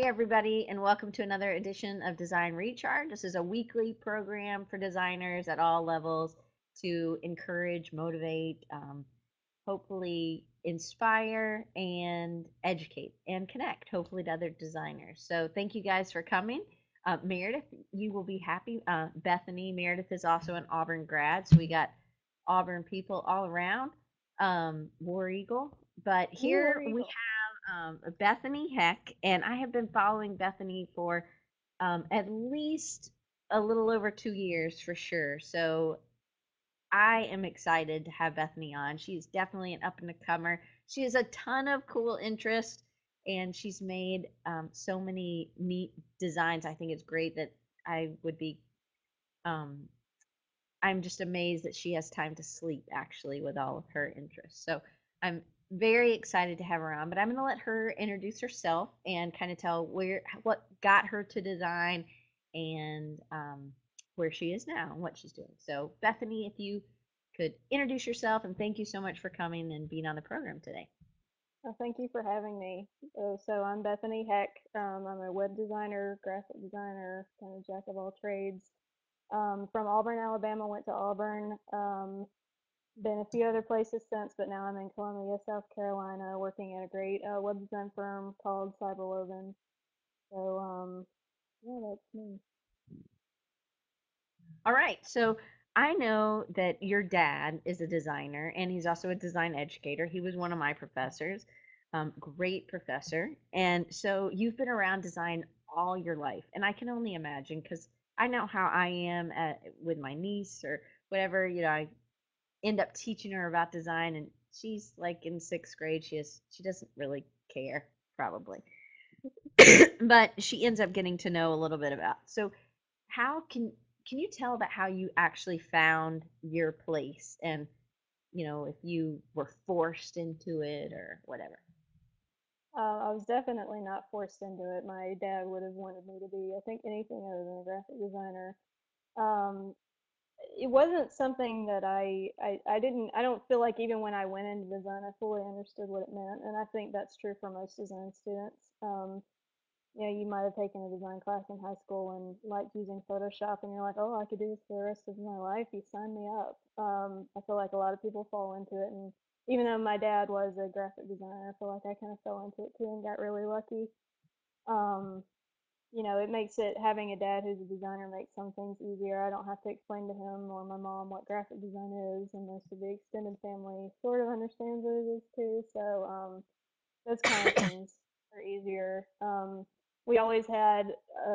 Hey everybody, and welcome to another edition of Design Recharge. This is a weekly program for designers at all levels to encourage, motivate, hopefully inspire and educate and connect, hopefully, to other designers. So thank you guys for coming. Meredith, you will be happy. Bethany, Meredith is also an Auburn grad, so we got Auburn people all around. War Eagle. But here we have Bethany Heck, and I have been following Bethany for at least a little over 2 years for sure. So I am excited to have Bethany on. She's definitely an up-and-comer. She has a ton of cool interests, and she's made so many neat designs. I think it's great that I'm just amazed that she has time to sleep, actually, with all of her interests. So I'm very excited to have her on, but I'm going to let her introduce herself and kind of tell what got her to design and where she is now and what she's doing. So, Bethany, if you could introduce yourself, and thank you so much for coming and being on the program today. Well, thank you for having me. So I'm Bethany Heck. I'm a web designer, graphic designer, kind of jack of all trades. From Auburn, Alabama, went to Auburn. Been a few other places since, but now I'm in Columbia, South Carolina, working at a great web design firm called Cyberwoven. So, yeah, that's me. All right. So I know that your dad is a designer, and he's also a design educator. He was one of my professors, great professor. And so you've been around design all your life, and I can only imagine, because I know how I am with my niece or whatever. You know, I end up teaching her about design, and she's like in sixth grade. She doesn't really care, probably, but she ends up getting to know a little bit about. So, how can you tell about how you actually found your place, and you know, if you were forced into it or whatever? I was definitely not forced into it. My dad would have wanted me to be, I think, anything other than a graphic designer. It wasn't something that I don't feel like even when I went into design, I fully understood what it meant. And I think that's true for most design students. You know, you might have taken a design class in high school and liked using Photoshop, and you're like, oh, I could do this for the rest of my life. You sign me up. I feel like a lot of people fall into it, and even though my dad was a graphic designer, I feel like I kind of fell into it too and got really lucky. You know, having a dad who's a designer makes some things easier. I don't have to explain to him or my mom what graphic design is, and most of the extended family sort of understands what it is too. So those kind of things are easier. We always had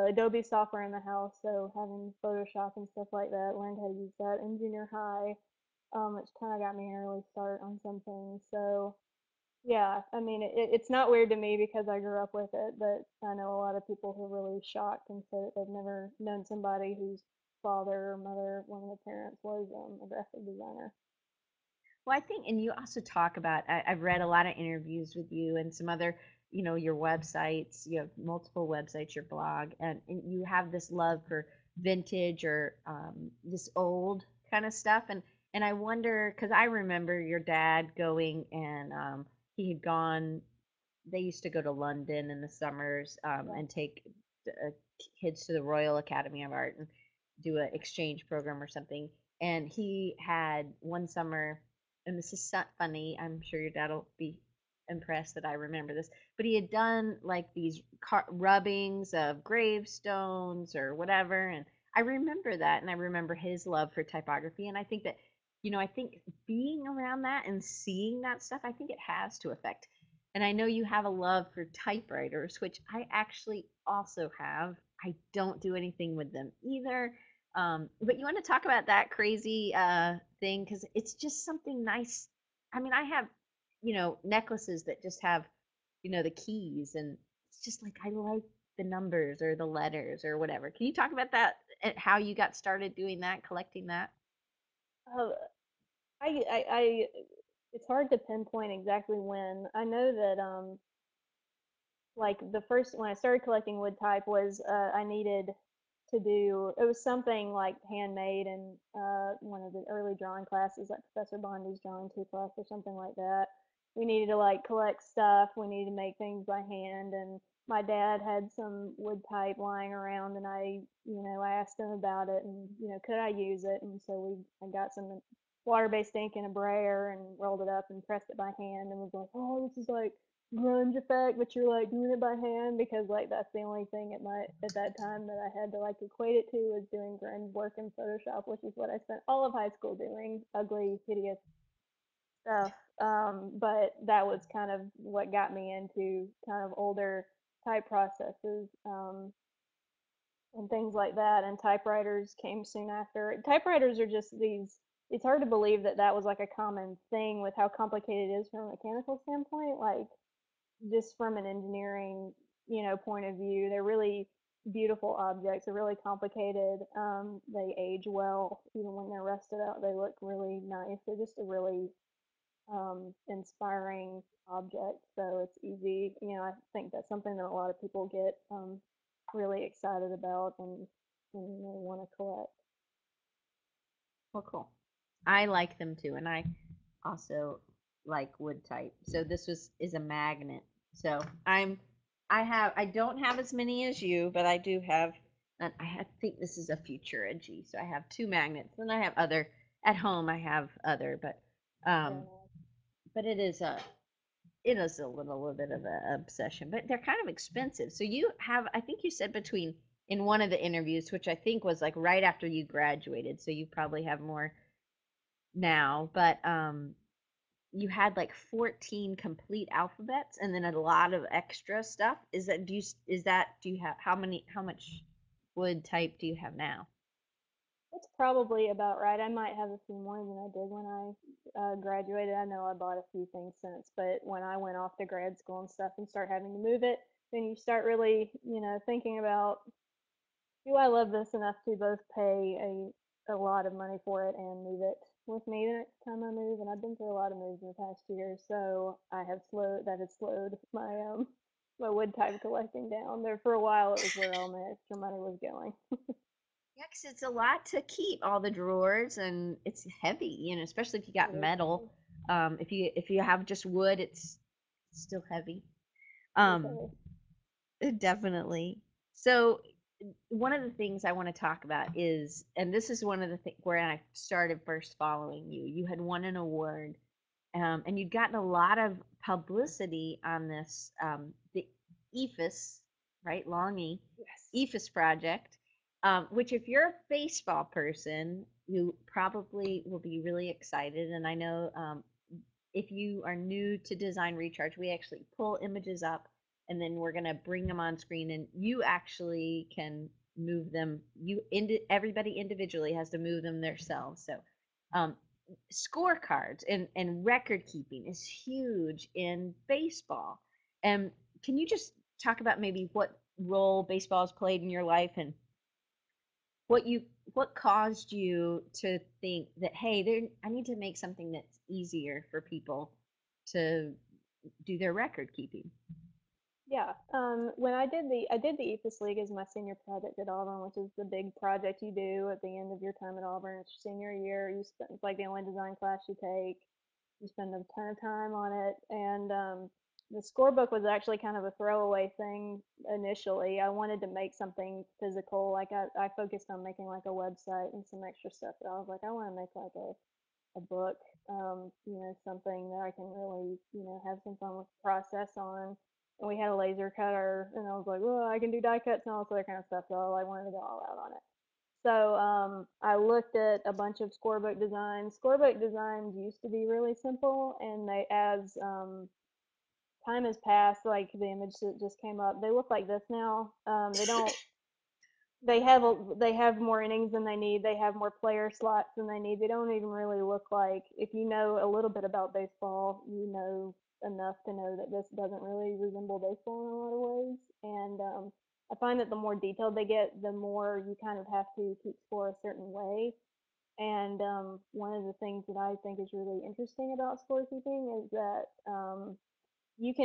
Adobe software in the house, so having Photoshop and stuff like that, learned how to use that in junior high. Which kind of got me an early start on something. So, yeah, I mean, it's not weird to me because I grew up with it, but I know a lot of people who are really shocked and say that they've never known somebody whose father or mother, one of the parents, was a graphic designer. Well, I think, and you also talk about, I've read a lot of interviews with you and some other, you know, your websites, you have multiple websites, your blog, and you have this love for vintage or this old kind of stuff. And I wonder, because I remember your dad going, and they used to go to London in the summers and take kids to the Royal Academy of Art and do an exchange program or something. And he had one summer, and this is funny, I'm sure your dad will be impressed that I remember this, but he had done like these rubbings of gravestones or whatever. And I remember that, and I remember his love for typography. And I think that, you know, I think being around that and seeing that stuff, I think it has to affect. And I know you have a love for typewriters, which I actually also have. I don't do anything with them either. But you want to talk about that crazy thing, because it's just something nice. I mean, I have, you know, necklaces that just have, you know, the keys, and it's just like I like the numbers or the letters or whatever. Can you talk about that, how you got started doing that, collecting that? It's hard to pinpoint exactly when. I know that, like when I started collecting wood type was, I needed to do, it was something like handmade in one of the early drawing classes, like Professor Bondi's drawing 2 class or something like that. We needed to like collect stuff. We needed to make things by hand, and my dad had some wood type lying around, and I asked him about it, and could I use it? And so I got some water-based ink in a brayer and rolled it up and pressed it by hand, and was like, oh, this is like grunge effect, but you're like doing it by hand, because like that's the only thing at that time that I had to like equate it to was doing grunge work in Photoshop, which is what I spent all of high school doing, ugly, hideous stuff. But that was kind of what got me into kind of older type processes and things like that. And typewriters came soon after. Typewriters are just these, it's hard to believe that that was like a common thing with how complicated it is from a mechanical standpoint. Like just from an engineering, point of view, they're really beautiful objects. They're really complicated. They age well, even when they're rusted out, they look really nice. They're just a really inspiring object. So it's easy. I think that's something that a lot of people get really excited about and they want to collect. Well, cool. I like them too, and I also like wood type. So this is a magnet. So I don't have as many as you, but I do have. And I think this is a Futura G. So I have two magnets, and I have other at home. I have other, but it is a little bit of an obsession. But they're kind of expensive. So you have, I think you said between in one of the interviews, which I think was like right after you graduated. So you probably have more now, but you had like 14 complete alphabets and then a lot of extra stuff. Do you have how much wood type do you have now? That's probably about right. I might have a few more than I did when I graduated. I know I bought a few things since, but when I went off to grad school and stuff and start having to move it, then you start really, thinking about, do I love this enough to both pay a lot of money for it and move it with me the next time I move? And I've been through a lot of moves in the past year, so that has slowed my my wood type collecting down. There for a while, it was where all my extra money was going. Yeah, 'cause it's a lot to keep, all the drawers, and it's heavy, especially if you got metal. If you have just wood, it's still heavy. Okay. Definitely. So one of the things I want to talk about is, and this is one of the things where I started first following you. You had won an award, and you'd gotten a lot of publicity on this, the Eephus, right? Long E. Yes. Eephus project, which if you're a baseball person, you probably will be really excited. And I know if you are new to Design Recharge, we actually pull images up, and then we're going to bring them on screen, and you actually can move them. Everybody individually has to move them themselves. So scorecards and record keeping is huge in baseball. And can you just talk about maybe what role baseball has played in your life, and what caused you to think that, hey, I need to make something that's easier for people to do their record keeping? Yeah, when I did the Eephus League as my senior project at Auburn, which is the big project you do at the end of your time at Auburn. It's your senior year. It's like the only design class you take. You spend a ton of time on it, and the scorebook was actually kind of a throwaway thing initially. I wanted to make something physical. Like I focused on making like a website and some extra stuff. But I was like, I want to make like a book, something that I can really, have some fun with the process on. And we had a laser cutter, and I was like, well, I can do die cuts and all this other kind of stuff, so I wanted to go all out on it. So I looked at a bunch of scorebook designs. Scorebook designs used to be really simple, and they, as time has passed, like the image that just came up, they look like this now. They don't. They have more innings than they need. They have more player slots than they need. They don't even really look like, if you know a little bit about baseball, enough to know that this doesn't really resemble baseball in a lot of ways. And I find that the more detailed they get, the more you kind of have to keep score a certain way. And one of the things that I think is really interesting about scorekeeping is that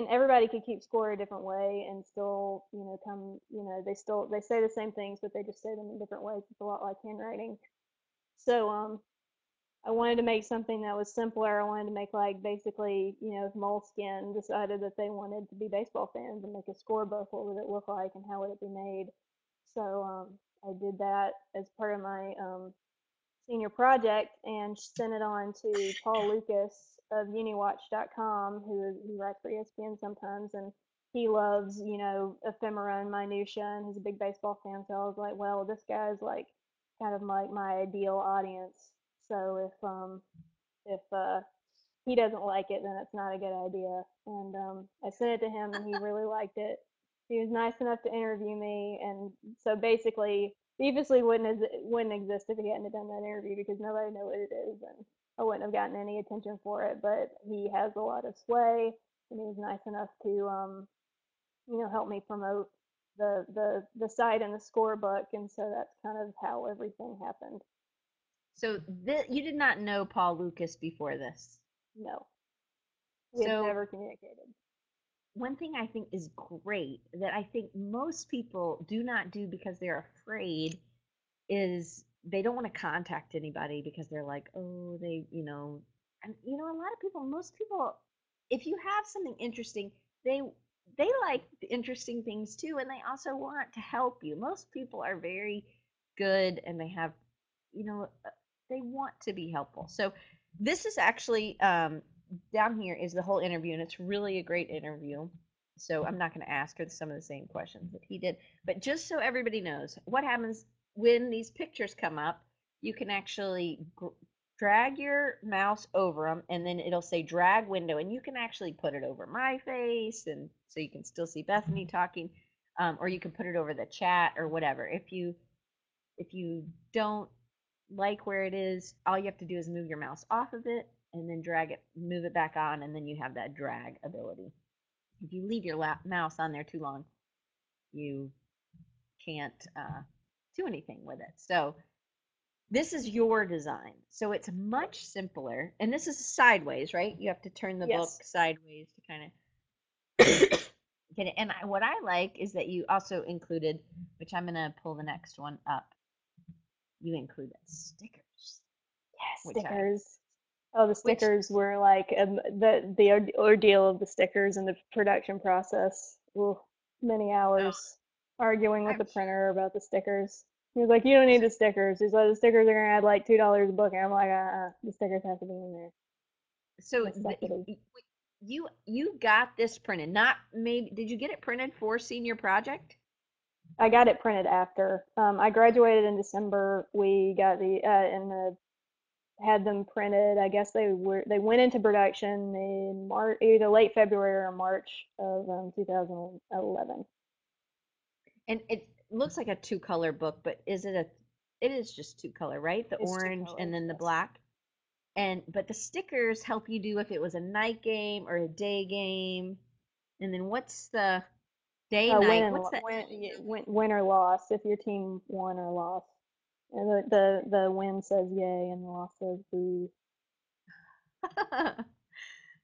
everybody could keep score a different way and still, they say the same things, but they just say them in different ways. It's a lot like handwriting. So I wanted to make something that was simpler. I wanted to make, like, basically, you know, if Moleskine decided that they wanted to be baseball fans and make a scorebook, what would it look like and how would it be made? So I did that as part of my senior project and sent it on to Paul Lucas of UniWatch.com, who writes for ESPN sometimes, and he loves, you know, ephemera and minutia, and he's a big baseball fan. So I was like, well, this guy's like kind of like my ideal audience. So if he doesn't like it, then it's not a good idea. And I sent it to him, and he really liked it. He was nice enough to interview me, and so basically, Eephus wouldn't exist if he hadn't done that interview, because nobody knew what it is, and I wouldn't have gotten any attention for it. But he has a lot of sway, and he was nice enough to you know, help me promote the site and the scorebook, and so that's kind of how everything happened. So you did not know Paul Lucas before this? No. We have never communicated. One thing I think is great that I think most people do not do because they're afraid is they don't want to contact anybody, because they're like, oh, they, you know. And, you know, a lot of people, most people, if you have something interesting, they like interesting things too, and they also want to help you. Most people are very good, and they have, you know, they want to be helpful. So this is actually down here is the whole interview, and it's really a great interview. So I'm not going to ask her some of the same questions that he did, but just so everybody knows what happens when these pictures come up, you can actually drag your mouse over them, and then it'll say drag window, and you can actually put it over my face, and so you can still see Bethany talking, or you can put it over the chat or whatever. If you don't like where it is, all you have to do is move your mouse off of it, and then drag it, move it back on, and then you have that drag ability. If you leave your mouse on there too long, you can't do anything with it. So this is your design, so it's much simpler. And this is sideways, right? You have to turn the book sideways to kind of get it. And what I like is that you also included, which I'm going to pull the next one up, you included stickers. Yes, stickers. Oh, the stickers were like the ordeal of the stickers and the production process. Ooh, many hours arguing with the printer about the stickers. He was like, "You don't need the stickers." He's like, "The stickers are gonna add like $2 a book," and I'm like, "The stickers have to be in there." So you got this printed? Not maybe? Did you get it printed for senior project? I got it printed after. I graduated in December. We got had them printed. I guess they went into production in March, either late February or March of 2011. And it looks like a two-color book, but it is just two-color, right? It's orange and then the black. But the stickers help you do if it was a night game or a day game. And then what's the day night? What's that? Win or loss, if your team won or lost. And the win says yay and the loss says boo.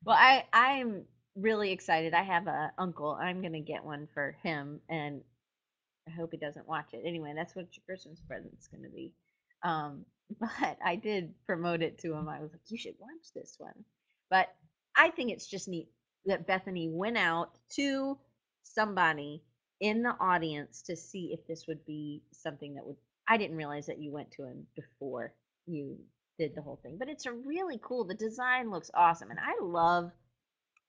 Well, I'm really excited. I have an uncle. I'm going to get one for him, and I hope he doesn't watch it. Anyway, that's what your Christmas present's going to be. But I did promote it to him. I was like, you should watch this one. But I think it's just neat that Bethany went out to somebody in the audience to see if this would be something that would. I didn't realize that you went to him before you did the whole thing, but it's a really cool. The design looks awesome, and I love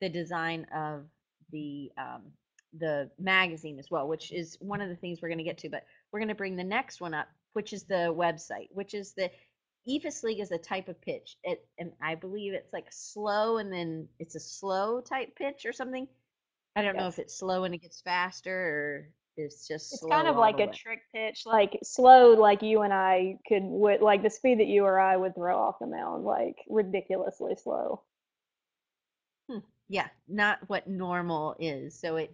the design of the magazine as well, which is one of the things we're going to get to. But we're going to bring the next one up, which is the website, which is the Eephus League is a type of pitch, and I believe it's like slow, and then it's a slow type pitch or something. I don't know if it's slow and it gets faster, or it's just slow. It's kind of like a trick pitch, like slow, like you and I would like the speed that you or I would throw off the mound, like ridiculously slow. Yeah, not what normal is. So it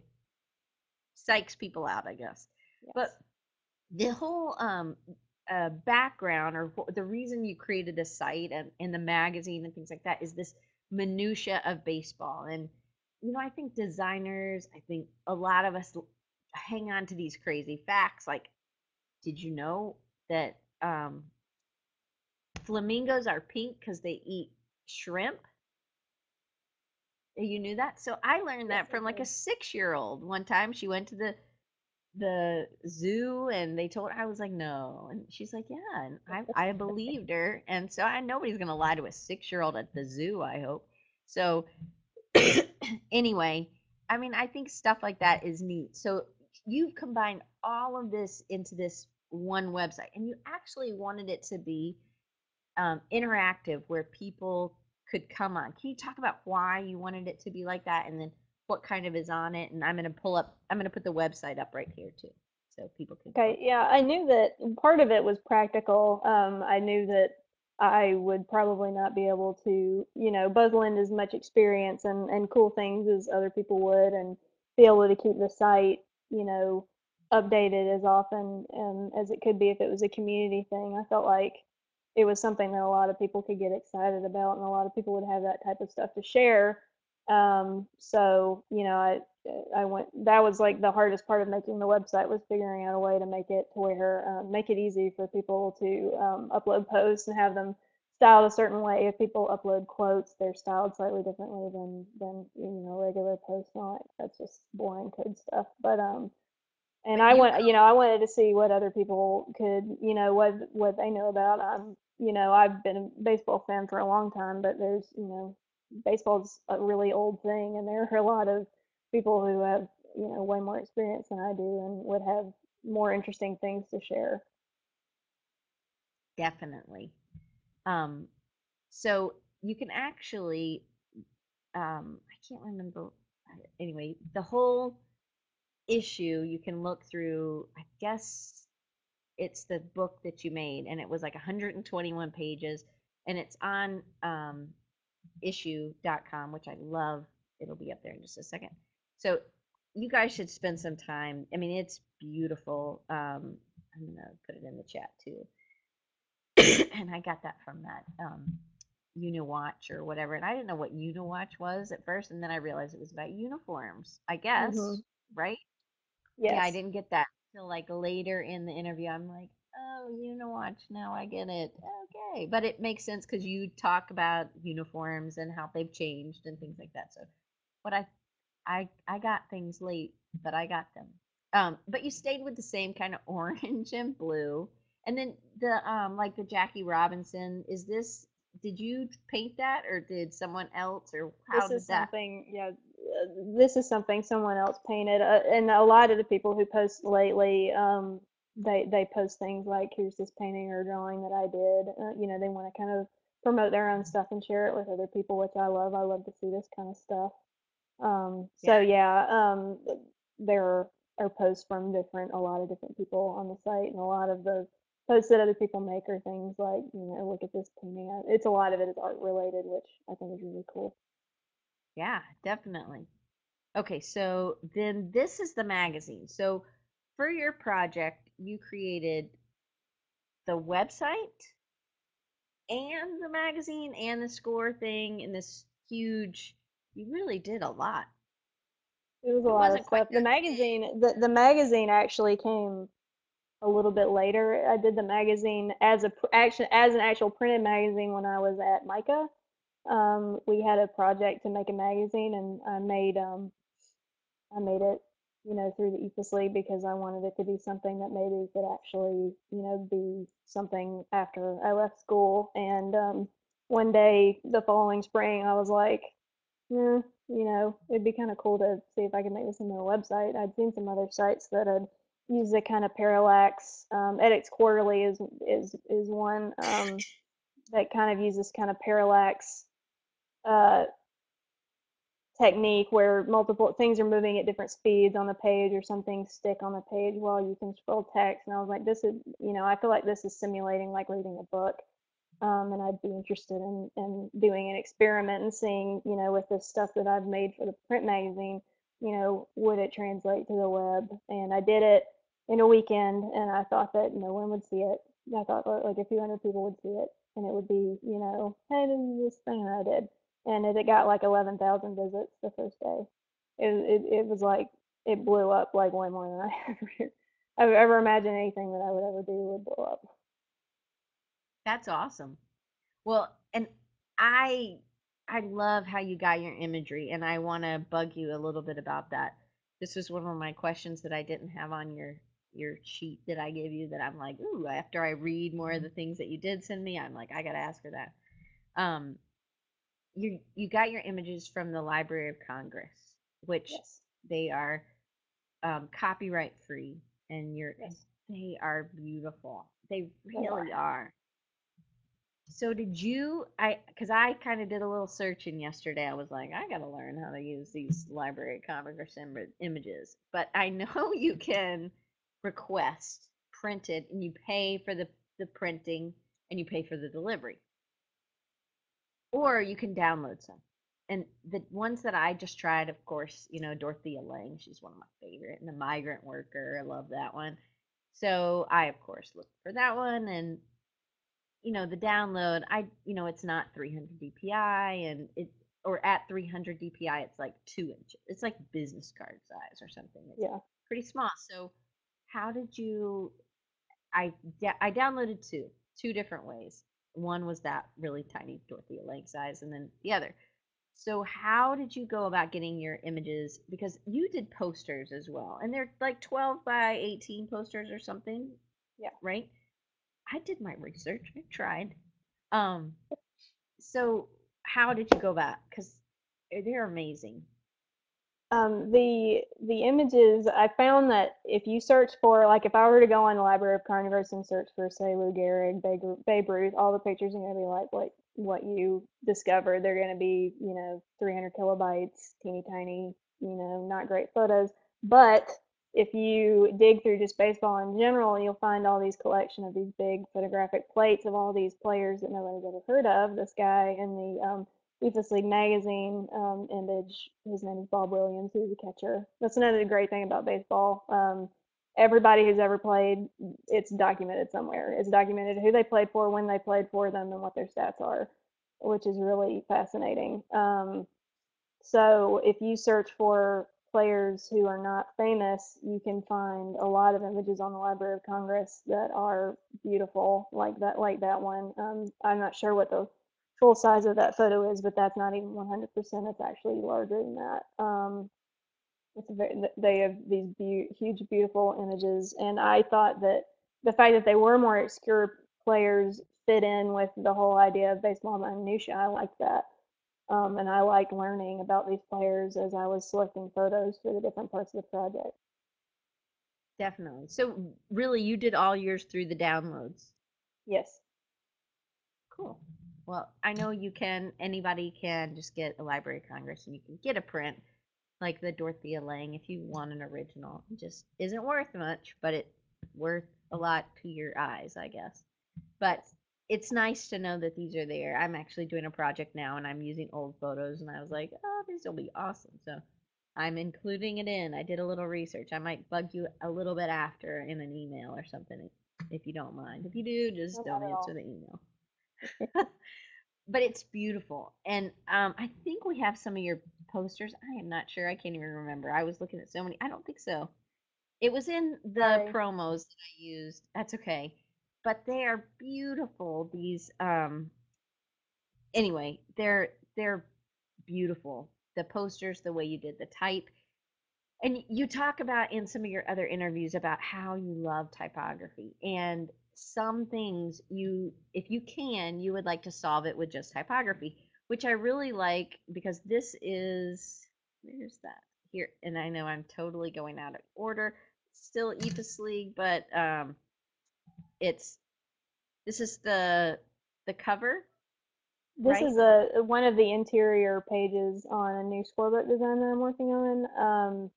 psychs people out, I guess. Yes. But the whole background, or the reason you created the site and the magazine and things like that, is this minutia of baseball. And you know, I think designers, I think a lot of us hang on to these crazy facts, like did you know that Flamingos are pink because they eat shrimp. You knew that? So I learned that from like a 6-year-old. One time she went to the zoo and they told her, I was like, no. And she's like, yeah. And I believed her. And so nobody's going to lie to a 6-year-old at the zoo, I hope. So anyway, I mean, I think stuff like that is neat. So you've combined all of this into this one website, and you actually wanted it to be interactive where people could come on. Can you talk about why you wanted it to be like that, and then what kind of is on it? And I'm going to put the website up right here too, so people can. Okay, yeah, I knew that part of it was practical. I knew that I would probably not be able to, you know, buzzle in as much experience and cool things as other people would, and be able to keep the site, you know, updated as often and as it could be if it was a community thing. I felt like it was something that a lot of people could get excited about, and a lot of people would have that type of stuff to share. So, you know, I went, that was like the hardest part of making the website, was figuring out a way to make it to where, make it easy for people to upload posts and have them styled a certain way. If people upload quotes, they're styled slightly differently than you know, regular posts. Not, that's just boring code stuff. But and I wanted to see what other people could, you know, what they know about. You know, I've been a baseball fan for a long time, but there's, you know, baseball's a really old thing, and there are a lot of people who have, you know, way more experience than I do and would have more interesting things to share. Definitely. So you can actually, I can't remember, anyway, the whole issue you can look through. I guess it's the book that you made, and it was like 121 pages, and it's on issue.com, which I love. It'll be up there in just a second. So you guys should spend some time. I mean, it's beautiful. I'm gonna put it in the chat too. And I got that from that UniWatch or whatever, and I didn't know what UniWatch was at first, and then I realized it was about uniforms, I guess. Mm-hmm. Right? Yes. Yeah, I didn't get that till like later in the interview. I'm like, oh, UniWatch, now I get it. Okay. But it makes sense because you talk about uniforms and how they've changed and things like that. So what I got things late, but I got them. But you stayed with the same kind of orange and blue. And then the like the Jackie Robinson, is this, did you paint that or did someone else, or how did that? This is something someone else painted, and a lot of the people who post lately, they post things like, here's this painting or drawing that I did. You know, they want to kind of promote their own stuff and share it with other people, which I love. I love to see this kind of stuff. So yeah, there are posts from a lot of different people on the site, and a lot of the posts that other people make are things like, you know, look at this painting. It's a lot of it is art related, which I think is really cool. Yeah, definitely. Okay, so then this is the magazine. So for your project, you created the website and the magazine and the score thing, and this huge, you really did a lot. It was a lot of stuff. The magazine, the magazine actually came a little bit later. I did the magazine as an actual printed magazine when I was at MICA. We had a project to make a magazine, and I made it, you know, through the Eephus League, because I wanted it to be something that maybe could actually, you know, be something after I left school. And one day the following spring, I was like, you know, it'd be kind of cool to see if I could make this into a website. I'd seen some other sites that had used the kind of parallax. Edits Quarterly is one that kind of uses kind of parallax technique, where multiple things are moving at different speeds on the page, or some things stick on the page while you can scroll text. And I was like, this is, you know, I feel like this is simulating like reading a book, and I'd be interested in doing an experiment and seeing, you know, with this stuff that I've made for the print magazine, you know, would it translate to the web? And I did it in a weekend, and I thought that no one would see it. I thought like a few hundred people would see it, and it would be, you know, hey, this is this thing I did. And it got like 11,000 visits the first day. It was like, it blew up like way more than I ever imagined anything that I would ever do would blow up. That's awesome. Well, and I love how you got your imagery, and I want to bug you a little bit about that. This was one of my questions that I didn't have on your sheet that I gave you, that I'm like, ooh, after I read more of the things that you did send me, I'm like, I got to ask her that. You got your images from the Library of Congress, which yes. They are copyright free, and yes. They are beautiful. They really are. So did you, because I kind of did a little searching yesterday. I was like, I got to learn how to use these Library of Congress images. But I know you can request printed, and you pay for the printing, and you pay for the delivery. Or you can download some. And the ones that I just tried, of course, you know, Dorothea Lange, she's one of my favorite, and The Migrant Worker, I love that one. So I, of course, looked for that one, and you know, the download, it's not 300 DPI, and at 300 DPI, it's like 2 inches. It's like business card size or something. It's pretty small. So how did you, I downloaded two different ways. One was that really tiny Dorothea Lange size, and then the other. So how did you go about getting your images? Because you did posters as well, and they're like 12 by 18 posters or something. Yeah. Right? I did my research. I tried. So how did you go about? Because they're amazing. The images, I found that if you search for, like, if I were to go on the Library of Congress and search for, say, Lou Gehrig, Babe Ruth, all the pictures are going to be like what you discovered. They're going to be, 300 kilobytes, teeny tiny, not great photos. But if you dig through just baseball in general, you'll find all these collection of these big photographic plates of all these players that nobody's ever heard of. This guy in the Eephus League magazine image, his name is Bob Williams, who's a catcher. That's another great thing about baseball. Everybody who's ever played, it's documented somewhere. It's documented who they played for, when they played for them, and what their stats are, which is really fascinating. So if you search for players who are not famous, you can find a lot of images on the Library of Congress that are beautiful, like that one. I'm not sure what the full size of that photo is, but that's not even 100%. It's actually larger than that. They have these huge, beautiful images, and I thought that the fact that they were more obscure players fit in with the whole idea of baseball minutia. I like that. And I like learning about these players as I was selecting photos for the different parts of the project. Definitely. So really, you did all yours through the downloads? Yes. Cool. Well, I know anybody can just get a Library of Congress, and you can get a print like the Dorothea Lange if you want an original. It just isn't worth much, but it's worth a lot to your eyes, I guess. But it's nice to know that these are there. I'm actually doing a project now, and I'm using old photos, and I was like, oh, this will be awesome. So I'm including it in. I did a little research. I might bug you a little bit after in an email or something, if you don't mind. If you do, just don't answer the email. But it's beautiful. And I think we have some of your posters. I am not sure. I can't even remember. I was looking at so many. I don't think so. It was in the promos that I used. That's okay. But they are beautiful. These, anyway, they're beautiful. The posters, the way you did the type, and you talk about in some of your other interviews about how you love typography, and some things if you would like to solve it with just typography, which I really like, because this is, where's that here? And I know I'm totally going out of order. Still Eephus League, but this is the cover. This right? is one of the interior pages on a new scorebook design that I'm working on.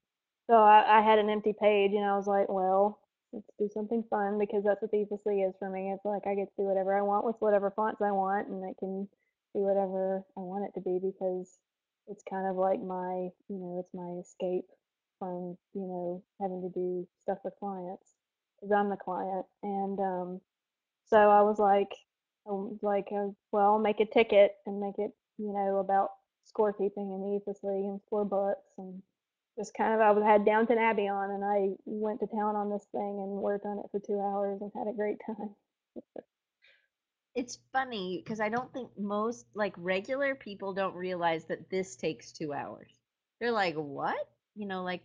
So I had an empty page, and I was like, well, let's do something fun, because that's what the Eephus League is for me. It's like I get to do whatever I want with whatever fonts I want, and it can be whatever I want it to be, because it's kind of like my, it's my escape from, having to do stuff with clients. I'm the client, and so I was like, well, make a ticket and make it, about scorekeeping in the Eephus League and scorebooks, and just kind of I had Downton Abbey on, and I went to town on this thing and worked on it for 2 hours and had a great time. It's funny because I don't think most like regular people don't realize that this takes 2 hours. They're like, what? You know, like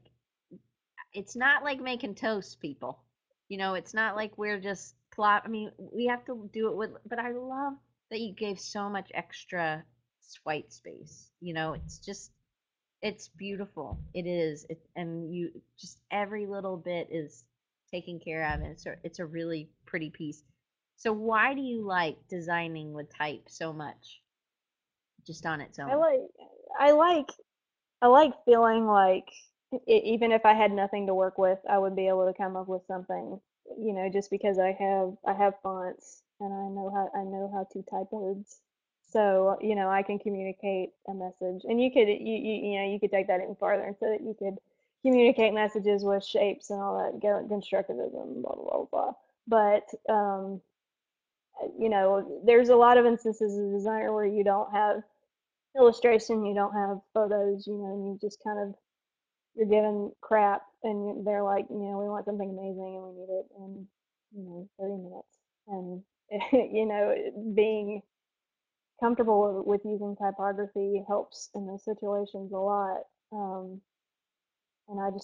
it's not like making toast, people. You know, it's not like we're just plot. I mean, we have to do it with, but I love that you gave so much extra white space. You know, it's just, it's beautiful. It is. It, and you just, every little bit is taken care of. And it's a really pretty piece. So why do you like designing with type so much, just on its own? I like feeling like it, even if I had nothing to work with, I would be able to come up with something. You know, just because I have fonts and I know how to type words. So you know, I can communicate a message, and you could take that even farther and so that you could communicate messages with shapes and all that constructivism, blah blah blah. But you know, there's a lot of instances as a designer where you don't have illustration, you don't have photos, you know, and you just kind of, you're given crap, and they're like, you know, we want something amazing, and we need it in, you know, 30 minutes. And, you know, being comfortable with using typography helps in those situations a lot.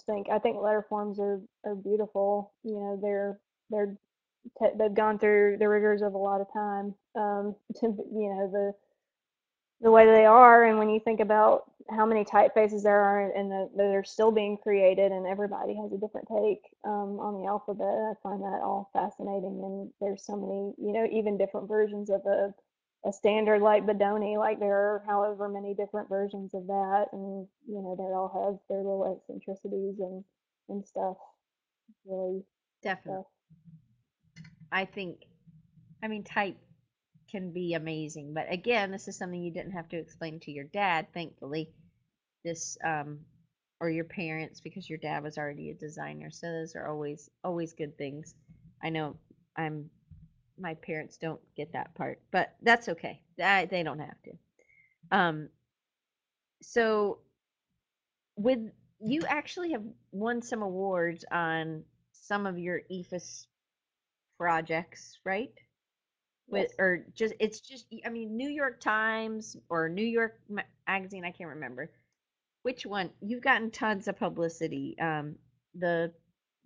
And I think letter forms are beautiful. You know, they've gone through the rigors of a lot of time, to, you know, the way they are. And when you think about how many typefaces there are and that are still being created, and everybody has a different take on the alphabet, I find that all fascinating. And there's so many, you know, even different versions of a standard like Bodoni, like there are however many different versions of that. And, you know, they all have their little eccentricities and stuff. Really, definitely. Stuff. I mean, type can be amazing, but again, this is something you didn't have to explain to your dad, thankfully, this or your parents, because your dad was already a designer. So those are always good things. I know my parents don't get that part, but that's okay. They don't have to. So with, you actually have won some awards on some of your Eephus projects, right? With, or just, it's just, I mean, New York Times or New York Magazine, I can't remember which one. You've gotten tons of publicity. Can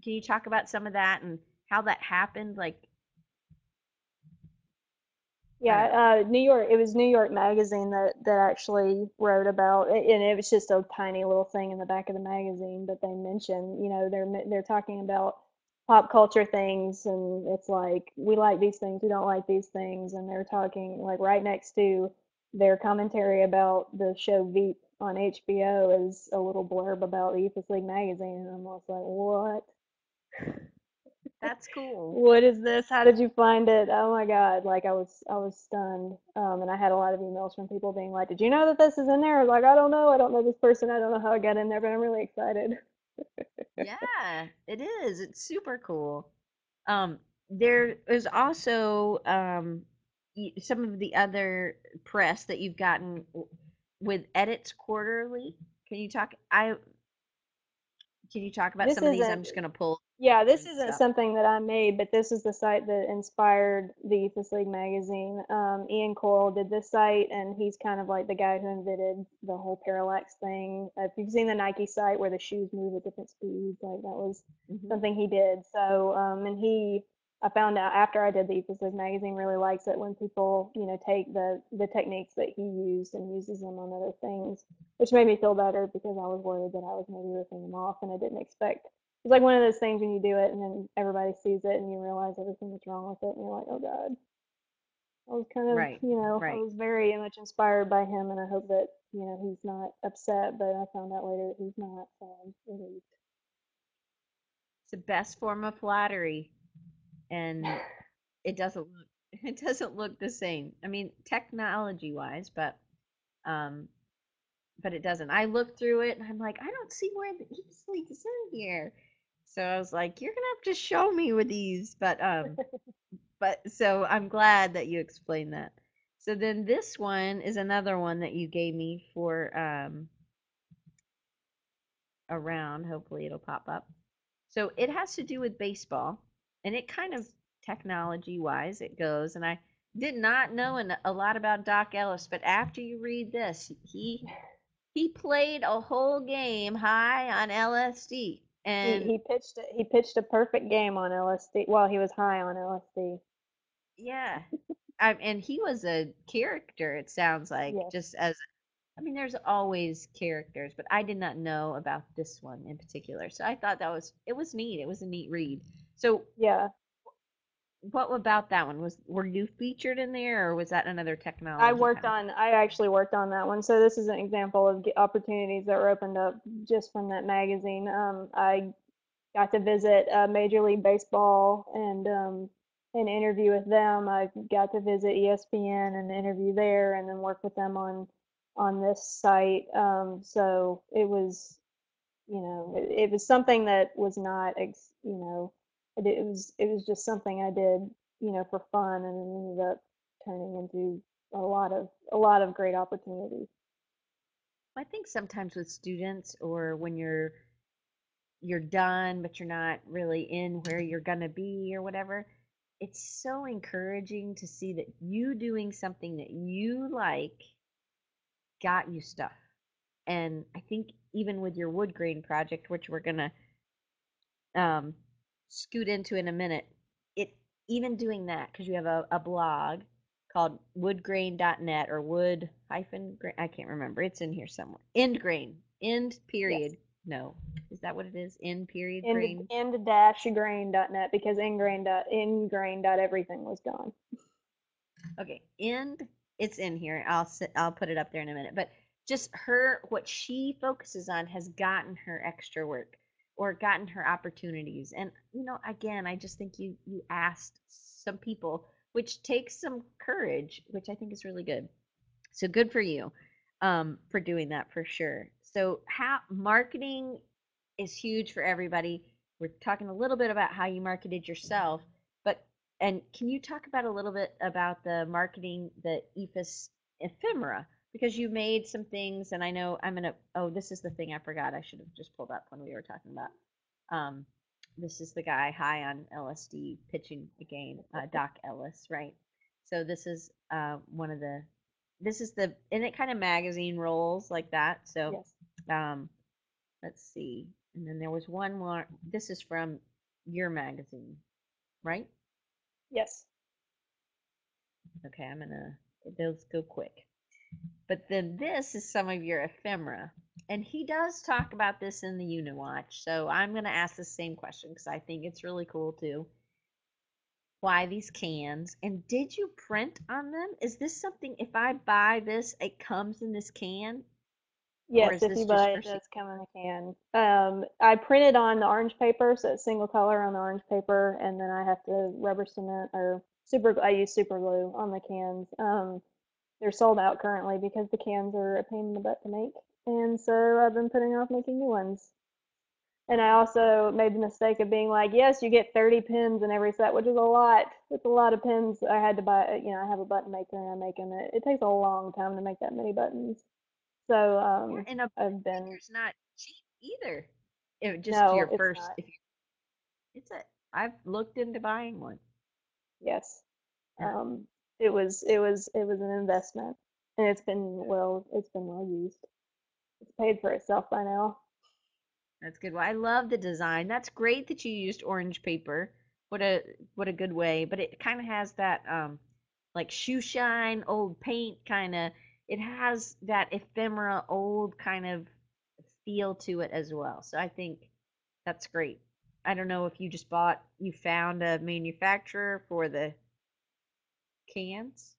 you talk about some of that and how that happened? Like, yeah, it was New York Magazine that actually wrote about it, and it was just a tiny little thing in the back of the magazine, but they mentioned, you know, they're talking about pop culture things, and it's like, we like these things, we don't like these things, and they're talking like right next to their commentary about the show Veep on HBO is a little blurb about the Eephus League magazine, and I'm almost like, what? That's cool. What is this? How did you find it? Oh my god! Like I was stunned, and I had a lot of emails from people being like, did you know that this is in there? I was like, I don't know this person, I don't know how I got in there, but I'm really excited. Yeah, it is. It's super cool. There is also some of the other press that you've gotten with Edits Quarterly. Can you talk about some of these? I'm just going to pull. Yeah, this isn't something that I made, but this is the site that inspired the Eephus League magazine. Ian Cole did this site, and he's kind of like the guy who invented the whole parallax thing. If you've seen the Nike site where the shoes move at different speeds, like that was something he did. So, and I found out after I did the Eephus League magazine, really likes it when people, you know, take the techniques that he used and uses them on other things, which made me feel better because I was worried that I was maybe ripping them off, and I didn't expect. It's like one of those things when you do it and then everybody sees it and you realize everything that's wrong with it, and you're like, oh god. I was kind of, right, you know, right. I was very much inspired by him, and I hope that, you know, he's not upset, but I found out later that he's not, so I'm relieved. It's the best form of flattery, and it doesn't look the same. I mean, technology-wise, but it doesn't. I looked through it and I'm like, I don't see where the Eephus League is in here. So I was like, you're going to have to show me with these, but so I'm glad that you explained that. So then this one is another one that you gave me for, around, hopefully it'll pop up. So it has to do with baseball, and it kind of technology wise, it goes, and I did not know a lot about Doc Ellis, but after you read this, he played a whole game high on LSD, and he pitched a perfect game on LSD. Well, he was high on LSD. Yeah, and he was a character. It sounds like just as. I mean, there's always characters, but I did not know about this one in particular. So I thought it was neat. It was a neat read. So yeah, what about that one? Were you featured in there, or was that another technology? I actually worked on that one. So this is an example of opportunities that were opened up just from that magazine. I got to visit Major League Baseball and an interview with them. I got to visit ESPN and interview there, and then work with them on this site. So it was, it was something that was not, it was just something I did, for fun, and it ended up turning into a lot of great opportunities. I think sometimes with students, or when you're done, but you're not really in where you're going to be or whatever, it's so encouraging to see that you doing something that you like got you stuff. And I think even with your wood grain project, which we're gonna scoot into in a minute, even doing that, because you have a blog called woodgrain.net, or wood-grain, I can't remember, it's in here somewhere. End-grain.net, because end-grain everything was gone. Okay, it's in here. I'll put it up there in a minute. But just what she focuses on has gotten her extra work, or gotten her opportunities. And again, I just think you asked some people, which takes some courage, which I think is really good. So good for you for doing that, for sure. So marketing is huge for everybody. We're talking a little bit about how you marketed yourself. And can you talk about a little bit about the marketing, the Eephus ephemera? Because you made some things, and I know this is the thing I forgot. I should have just pulled up when we were talking about. This is the guy high on LSD pitching the game, Doc Ellis, right? So this is and it kind of magazine rolls like that. So yes. Let's see. And then there was one more. This is from your magazine, right? Yes. Okay, those go quick. But then this is some of your ephemera. And he does talk about this in the UniWatch. So I'm going to ask the same question, because I think it's really cool too. Why these cans? And did you print on them? Is this something, if I buy this, it comes in this can? Yes, if you buy it, it does come in a can. I printed on the orange paper, so it's single color on the orange paper, and then I have to rubber cement or I use super glue on the cans. They're sold out currently because the cans are a pain in the butt to make, and so I've been putting off making new ones. And I also made the mistake of being like, yes, you get 30 pins in every set, which is a lot. It's a lot of pins. I had to buy, I have a button maker, and I make them. It takes a long time to make that many buttons. So and I've been. It's not cheap either. I've looked into buying one. Yes. Yeah. It was an investment, and it's been well used. It's paid for itself by now. That's good. Well, I love the design. That's great that you used orange paper. What a good way. But it kind of has that like shoe shine, old paint kind of. It has that ephemera, old kind of feel to it as well. So I think that's great. I don't know if you just found a manufacturer for the cans.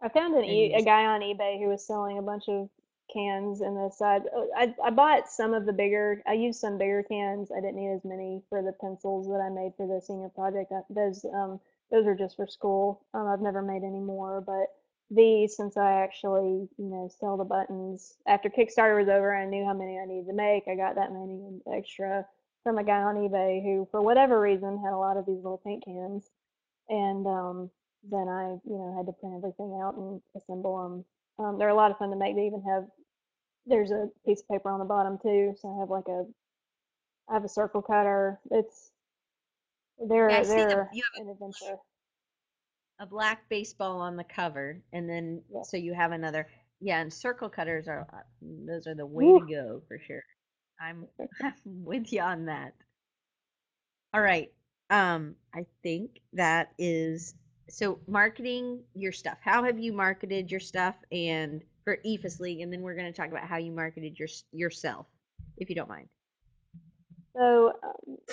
I found a guy on eBay who was selling a bunch of cans in the side. I bought some of the bigger. I used some bigger cans. I didn't need as many for the pencils that I made for the senior project. Those are just for school. I've never made any more, but. These, since I actually, sell the buttons. After Kickstarter was over, I knew how many I needed to make. I got that many extra from a guy on eBay who, for whatever reason, had a lot of these little paint cans. And then I, had to print everything out and assemble them. They're a lot of fun to make. They even have, there's a piece of paper on the bottom too. So I have I have a circle cutter. It's an adventure. a black baseball on the cover, and then so you have another. Yeah, and circle cutters are those are the way to go for sure. I'm with you on that. All right. I think that is so marketing your stuff. How have you marketed your stuff and for Eephus League, and then we're going to talk about how you marketed yourself, if you don't mind. So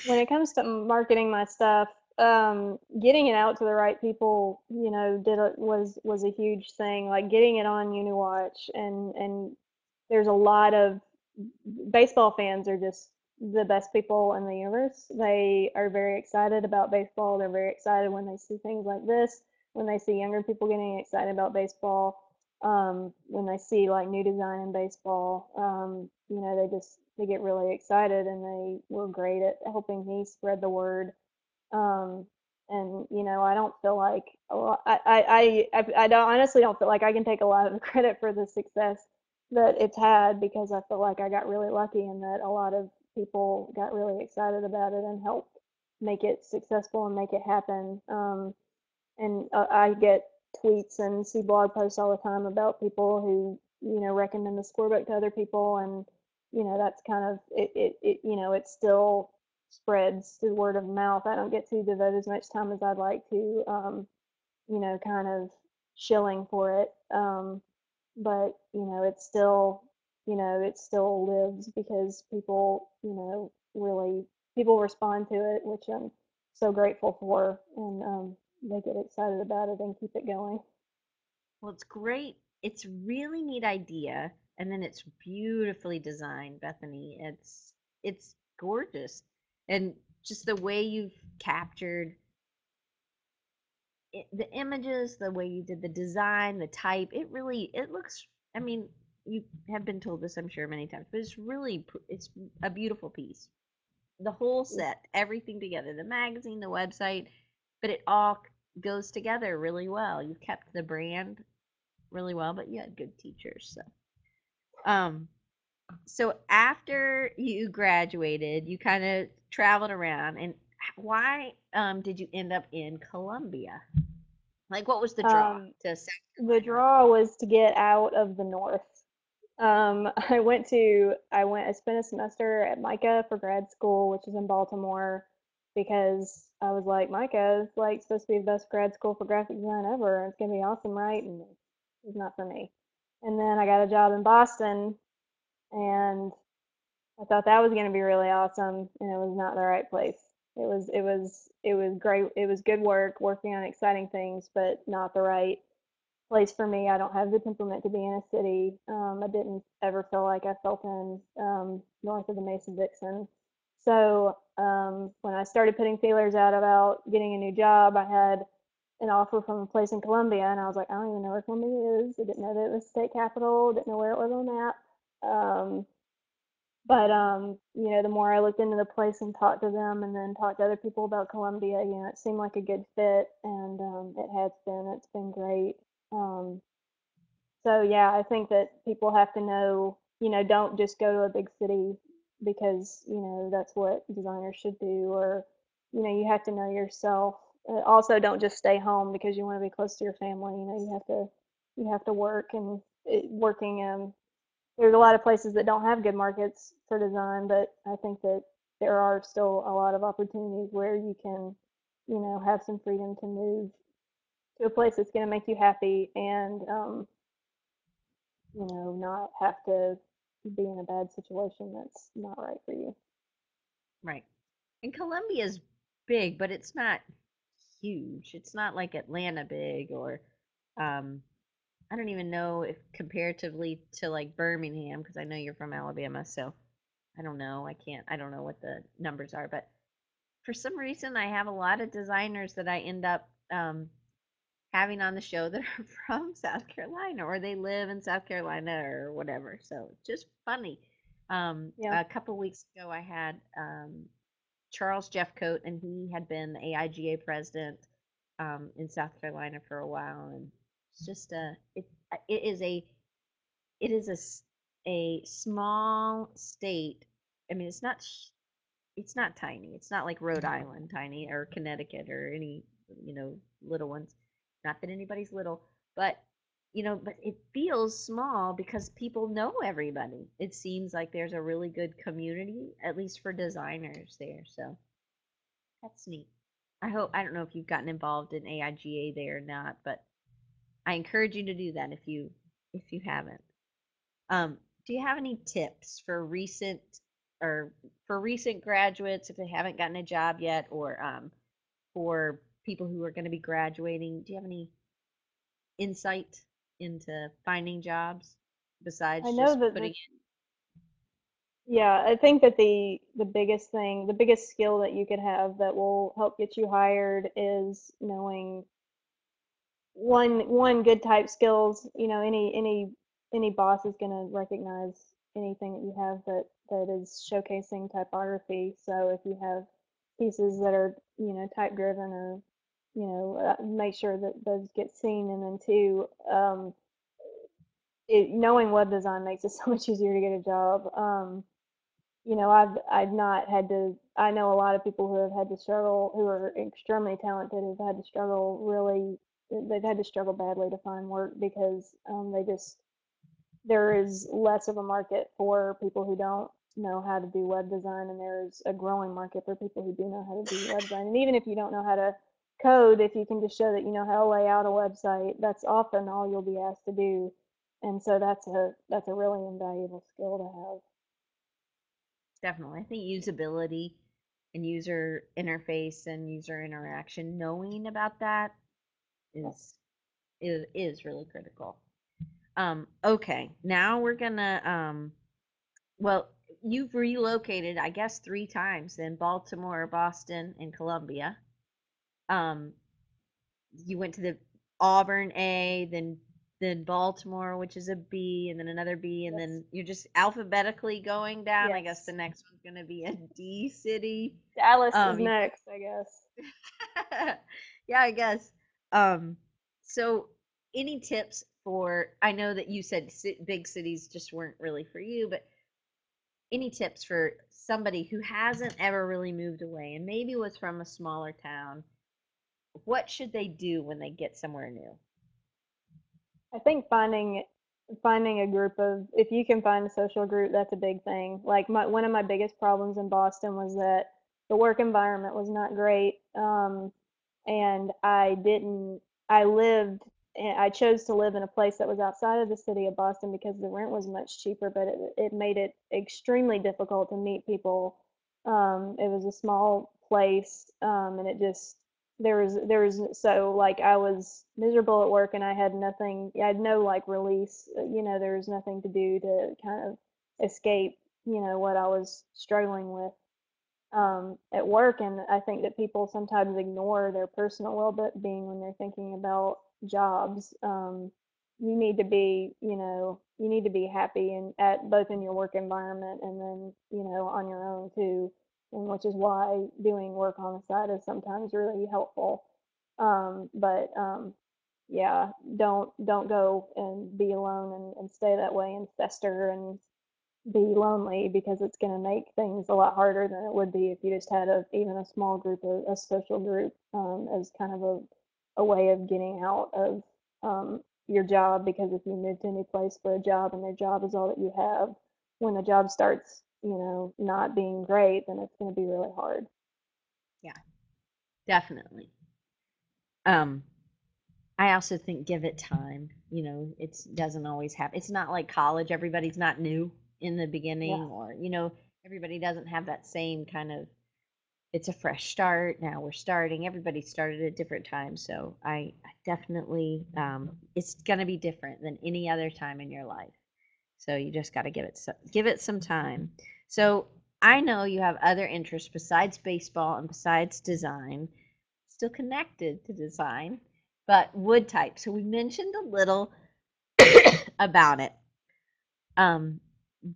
when it comes to marketing my stuff, getting it out to the right people, you know, was a huge thing. Like getting it on UniWatch, and there's a lot of baseball fans are just the best people in the universe. They are very excited about baseball. They're very excited when they see things like this, when they see younger people getting excited about baseball, when they see like new design in baseball, you know, they get really excited, and they were great at helping me spread the word. And you know, I don't feel like I don't honestly don't feel like I can take a lot of the credit for the success that it's had, because I feel like I got really lucky and that a lot of people got really excited about it and helped make it successful and make it happen. And I get tweets and see blog posts all the time about people who, you know, recommend the scorebook to other people, and you know, that's kind of it you know, it's still spreads through word of mouth. I don't get to devote as much time as I'd like to, you know, kind of shilling for it. But you know, it's still, you know, it still lives because people, you know, really people respond to it, which I'm so grateful for, and they get excited about it and keep it going. Well, it's great. It's a really neat idea, and then it's beautifully designed, Bethany. It's gorgeous. And just the way you've captured it, the images, the way you did the design, the type, it looks, I mean, you have been told this, I'm sure, many times, but it's a beautiful piece. The whole set, everything together, the magazine, the website, but it all goes together really well. You kept the brand really well, but you had good teachers, so. So after you graduated, you kind of traveled around, and why did you end up in Columbia? Like, what was the draw to South Carolina? The draw was to get out of the North. I spent a semester at MICA for grad school, which is in Baltimore, because I was like, MICA is like supposed to be the best grad school for graphic design ever. It's gonna be awesome, right? And it's not for me. And then I got a job in Boston, and I thought that was going to be really awesome, and it was not the right place. It was great. It was good work, working on exciting things, but not the right place for me. I don't have the temperament to be in a city. I didn't ever feel like I felt in north of the Mason-Dixon. So when I started putting feelers out about getting a new job, I had an offer from a place in Columbia, and I was like, I don't even know where Columbia is. I didn't know that it was state capital. Didn't know where it was on the map. You know, the more I looked into the place and talked to them and then talked to other people about Columbia, you know, it seemed like a good fit, and it has been. It's been great. So yeah, I think that people have to know, you know, don't just go to a big city, because, you know, that's what designers should do, or, you know, you have to know yourself. Also, don't just stay home because you want to be close to your family. You know, you have to work, and there's a lot of places that don't have good markets for design, but I think that there are still a lot of opportunities where you can, you know, have some freedom to move to a place that's going to make you happy, and, you know, not have to be in a bad situation that's not right for you. Right. And Columbia's big, but it's not huge. It's not like Atlanta big, or, I don't even know if comparatively to like Birmingham, because I know you're from Alabama, so I don't know. I don't know what the numbers are, but for some reason I have a lot of designers that I end up having on the show that are from South Carolina, or they live in South Carolina or whatever. So it's just funny. Yeah. A couple weeks ago I had Charles Jeffcoat, and he had been the AIGA president in South Carolina for a while, and it's just it is a small state. I mean, it's not tiny. It's not like Rhode Island tiny, or Connecticut, or any, you know, little ones. Not that anybody's little, but you know, but it feels small because people know everybody. It seems like there's a really good community, at least for designers there. So that's neat. I don't know if you've gotten involved in AIGA there or not, but I encourage you to do that if you haven't. Do you have any tips for recent graduates if they haven't gotten a job yet, or for people who are going to be graduating? Do you have any insight into finding jobs besides just putting in? Yeah, I think that the biggest skill that you could have that will help get you hired is knowing one good type skills. You know, any boss is going to recognize anything that you have that is showcasing typography. So if you have pieces that are, you know, type driven, or, you know, make sure that those get seen. And then two, knowing web design makes it so much easier to get a job. You know, I know a lot of people who have had to struggle, who are extremely talented, who've had to struggle badly to find work, because there is less of a market for people who don't know how to do web design, and there's a growing market for people who do know how to do web design. And even if you don't know how to code, if you can just show that you know how to lay out a website, that's often all you'll be asked to do. And so that's a really invaluable skill to have. Definitely. I think usability and user interface and user interaction, knowing about that is really critical. Okay, now we're gonna well, you've relocated, I guess, 3 times then, Baltimore, Boston, and Columbia. You went to the Auburn A, then Baltimore, which is a B, and then another B, and yes. Then you're just alphabetically going down. Yes. I guess the next one's going to be a D city. Dallas is next, I guess. Yeah, I guess. So any tips for, I know that you said big cities just weren't really for you, but any tips for somebody who hasn't ever really moved away and maybe was from a smaller town? What should they do when they get somewhere new? I think finding a group of, if you can find a social group, that's a big thing. Like one of my biggest problems in Boston was that the work environment was not great, and I chose to live in a place that was outside of the city of Boston because the rent was much cheaper, but it made it extremely difficult to meet people. It was a small place, and it just, so like I was miserable at work, and I had no like release, you know, there was nothing to do to kind of escape, you know, what I was struggling with at work. And I think that people sometimes ignore their personal well-being when they're thinking about jobs. You need to be, you know, you need to be happy and at both in your work environment and then, you know, on your own too. And which is why doing work on the side is sometimes really helpful. Yeah, don't go and be alone and stay that way and fester and be lonely, because it's going to make things a lot harder than it would be if you just had even a small group, a social group, as kind of a way of getting out of your job. Because if you move to any place for a job and their job is all that you have, when the job starts, you know, not being great, then it's going to be really hard. Yeah, definitely. I also think give it time. You know, it doesn't always happen. It's not like college. Everybody's not new in the beginning. Yeah. Or, you know, everybody doesn't have that same kind of, it's a fresh start. Now we're starting. Everybody started at different times. So I definitely, it's going to be different than any other time in your life. So you just got to give it some time. So I know you have other interests besides baseball and besides design, still connected to design, but wood type. So we mentioned a little about it,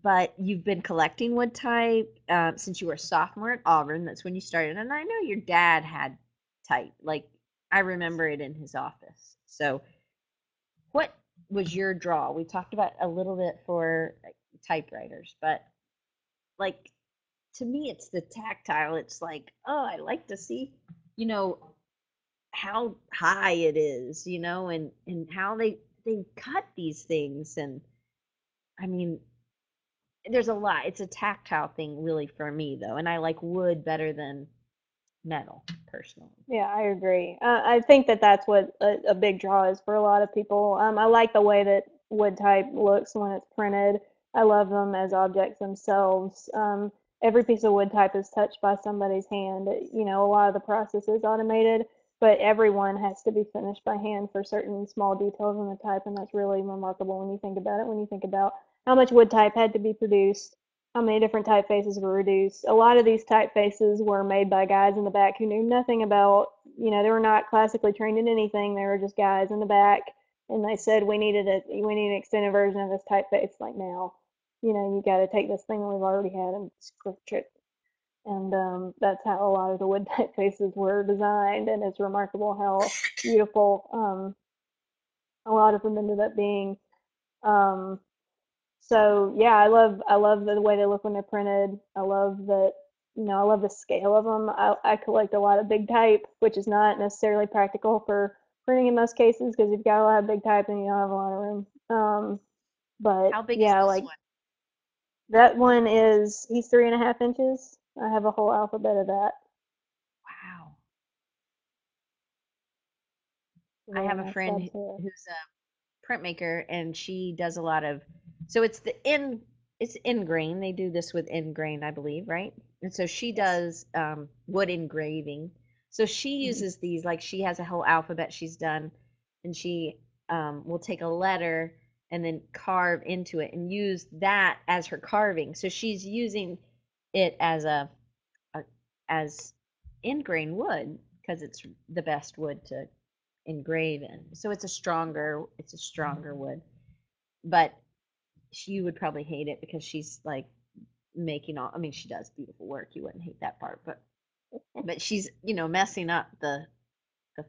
but you've been collecting wood type since you were a sophomore at Auburn. That's when you started. And I know your dad had type. Like, I remember it in his office. So what was your draw? We talked about a little bit for typewriters, but like, to me, it's the tactile. It's like, oh, I like to see, you know, how high it is, you know, and how they cut these things. And I mean, there's a lot. It's a tactile thing really for me, though. And I like wood better than metal, personally. Yeah, I agree. I think that that's what a big draw is for a lot of people. I like the way that wood type looks when it's printed. I love them as objects themselves. Every piece of wood type is touched by somebody's hand. You know, a lot of the process is automated, but everyone has to be finished by hand for certain small details in the type, and that's really remarkable when you think about it, when you think about how much wood type had to be produced, how many different typefaces were reduced. A lot of these typefaces were made by guys in the back who knew nothing about, you know, they were not classically trained in anything. They were just guys in the back, and they said, we need an extended version of this typeface like now. You know, you got to take this thing we've already had and sculpt it. And that's how a lot of the wood typefaces were designed, and it's remarkable how beautiful a lot of them ended up being. So yeah, I love the way they look when they're printed. I love that, you know, I love the scale of them. I collect a lot of big type, which is not necessarily practical for printing in most cases, because you've got a lot of big type and you don't have a lot of room. But how big is this one? That one is, he's 3.5 inches. I have a whole alphabet of that. Wow. I have a friend who's a printmaker, and she does a lot of, so it's ingrain. They do this with ingrain, I believe, right? And so she does wood engraving. So she uses these, like she has a whole alphabet she's done, and she will take a letter and then carve into it and use that as her carving. So she's using it as as ingrain wood, because it's the best wood to engrave in. So it's a stronger wood. But you would probably hate it, because she's like making all, I mean, she does beautiful work. You wouldn't hate that part, but she's, you know, messing up the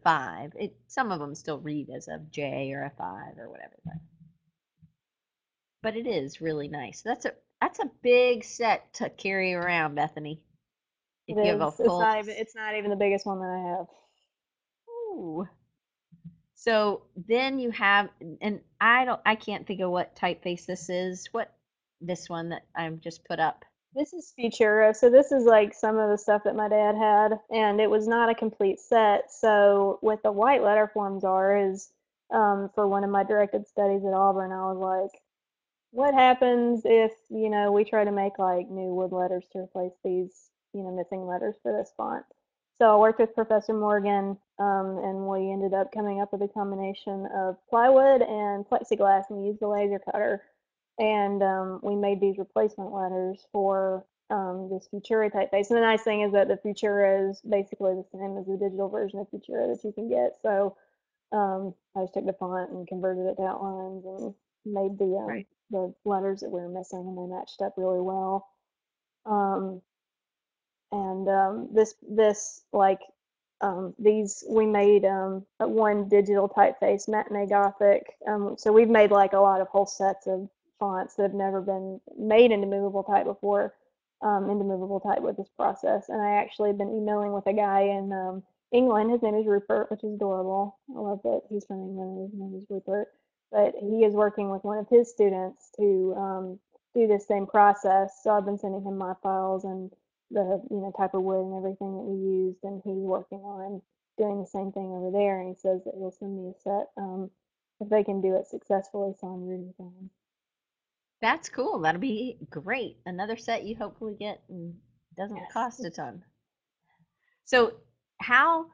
five. It, some of them still read as a J or a five or whatever. But it is really nice. That's a big set to carry around, Bethany. If you have a full... It's not even the biggest one that I have. Ooh. So then you have, and I can't think of what typeface this is. What, this one that I've just put up? This is Futura. So this is like some of the stuff that my dad had, and it was not a complete set. So what the white letter forms are is, for one of my directed studies at Auburn, I was like, what happens if, you know, we try to make like new wood letters to replace these, you know, missing letters for this font? So I worked with Professor Morgan, and we ended up coming up with a combination of plywood and plexiglass, and we used a laser cutter, and we made these replacement letters for this Futura typeface. And the nice thing is that the Futura is basically the same as the digital version of Futura that you can get. So I just took the font and converted it to outlines and made the letters that we were missing, and they matched up really well. These we made one digital typeface, Matinee Gothic. So we've made like a lot of whole sets of fonts that have never been made into movable type before, into movable type with this process. And I actually have been emailing with a guy in England. His name is Rupert, which is adorable. I love that he's from England. His name is Rupert. But he is working with one of his students to do this same process. So I've been sending him my files and the, you know, type of wood and everything that we used, and he's working on doing the same thing over there. And he says that he'll send me a set if they can do it successfully. So I'm rooting for him. That's cool. That'll be great. Another set you hopefully get and doesn't cost a ton. So how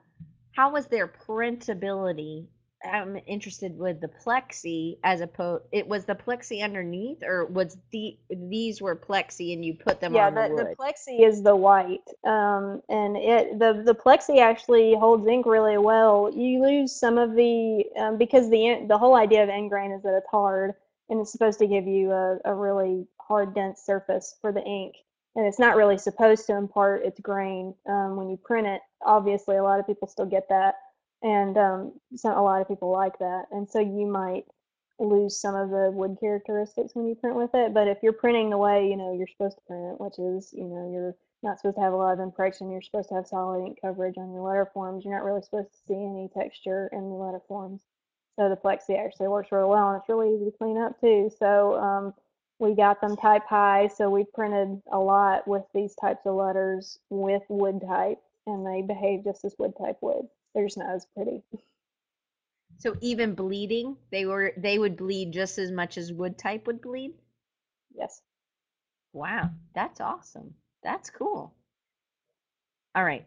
was their printability? I'm interested with the plexi as opposed. It was the plexi underneath, or was these were plexi and you put them on the wood? The plexi is the white, and the plexi actually holds ink really well. You lose some of the because the whole idea of ingrain is that it's hard, and it's supposed to give you a really hard, dense surface for the ink, and it's not really supposed to impart its grain when you print it. Obviously, a lot of people still get that. And a lot of people like that. And so you might lose some of the wood characteristics when you print with it. But if you're printing the way, you know, you're supposed to print, which is, you know, you're not supposed to have a lot of impression. You're supposed to have solid ink coverage on your letter forms. You're not really supposed to see any texture in the letter forms. So the Plexi actually works really well, and it's really easy to clean up too. So we got them type high, so we printed a lot with these types of letters with wood type, and they behave just as wood type would. They're just not as pretty. So even bleeding, they would bleed just as much as wood type would bleed? Yes. Wow, that's awesome. That's cool. All right.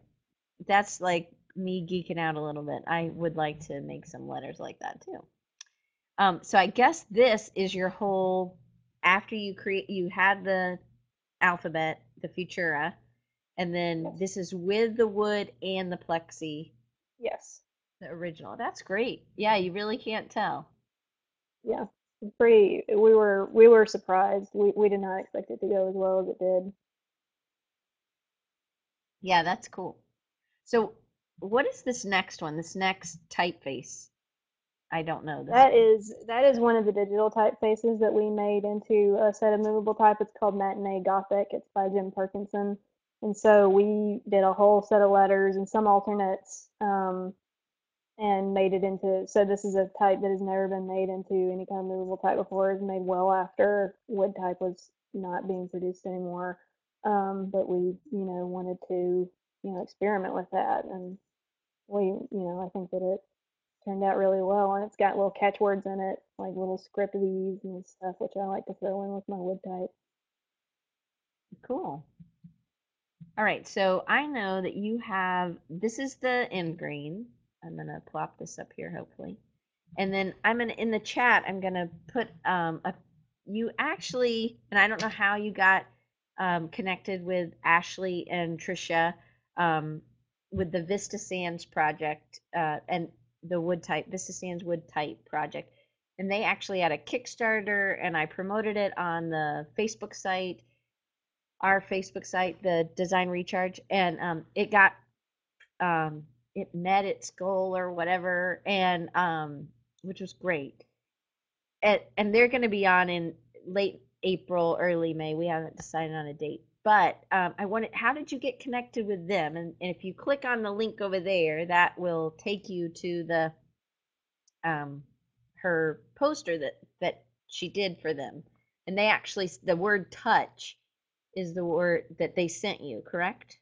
That's like me geeking out a little bit. I would like to make some letters like that too. So I guess this is your whole, after you create, you had the alphabet, the Futura, and then yes. This is with the wood and the Plexi. Yes. The original. That's great. Yeah, you really can't tell. Yeah. Pretty, we were surprised. We did not expect it to go as well as it did. Yeah, that's cool. So what is this next one? This next typeface? I don't know. That is one of the digital typefaces that we made into a set of movable type. It's called Matinee Gothic. It's by Jim Perkinson. And so we did a whole set of letters and some alternates. And made it into, so this is a type that has never been made into any kind of movable type before. It was made well after wood type was not being produced anymore. But we, wanted to, experiment with that. And we, I think that it turned out really well. And it's got little catchwords in it, like little scripties and stuff, which I like to throw in with my wood type. Cool. All right, so I know that you have, this is the end grain. I'm going to plop this up here, hopefully. And then I'm going to, in the chat, I'm going to put you actually, and I don't know how you got connected with Ashley and Tricia with the Vista Sans project and the wood type, Vista Sans wood type project. And they actually had a Kickstarter, and I promoted it on the Facebook site, our Facebook site, the Design Recharge, and it got, it met its goal or whatever, and which was great. And they're going to be on in late April, early May. We haven't decided on a date, but I wanted, how did you get connected with them? And if you click on the link over there, that will take you to the her poster that she did for them. And they actually, the word touch is the word that they sent you, correct?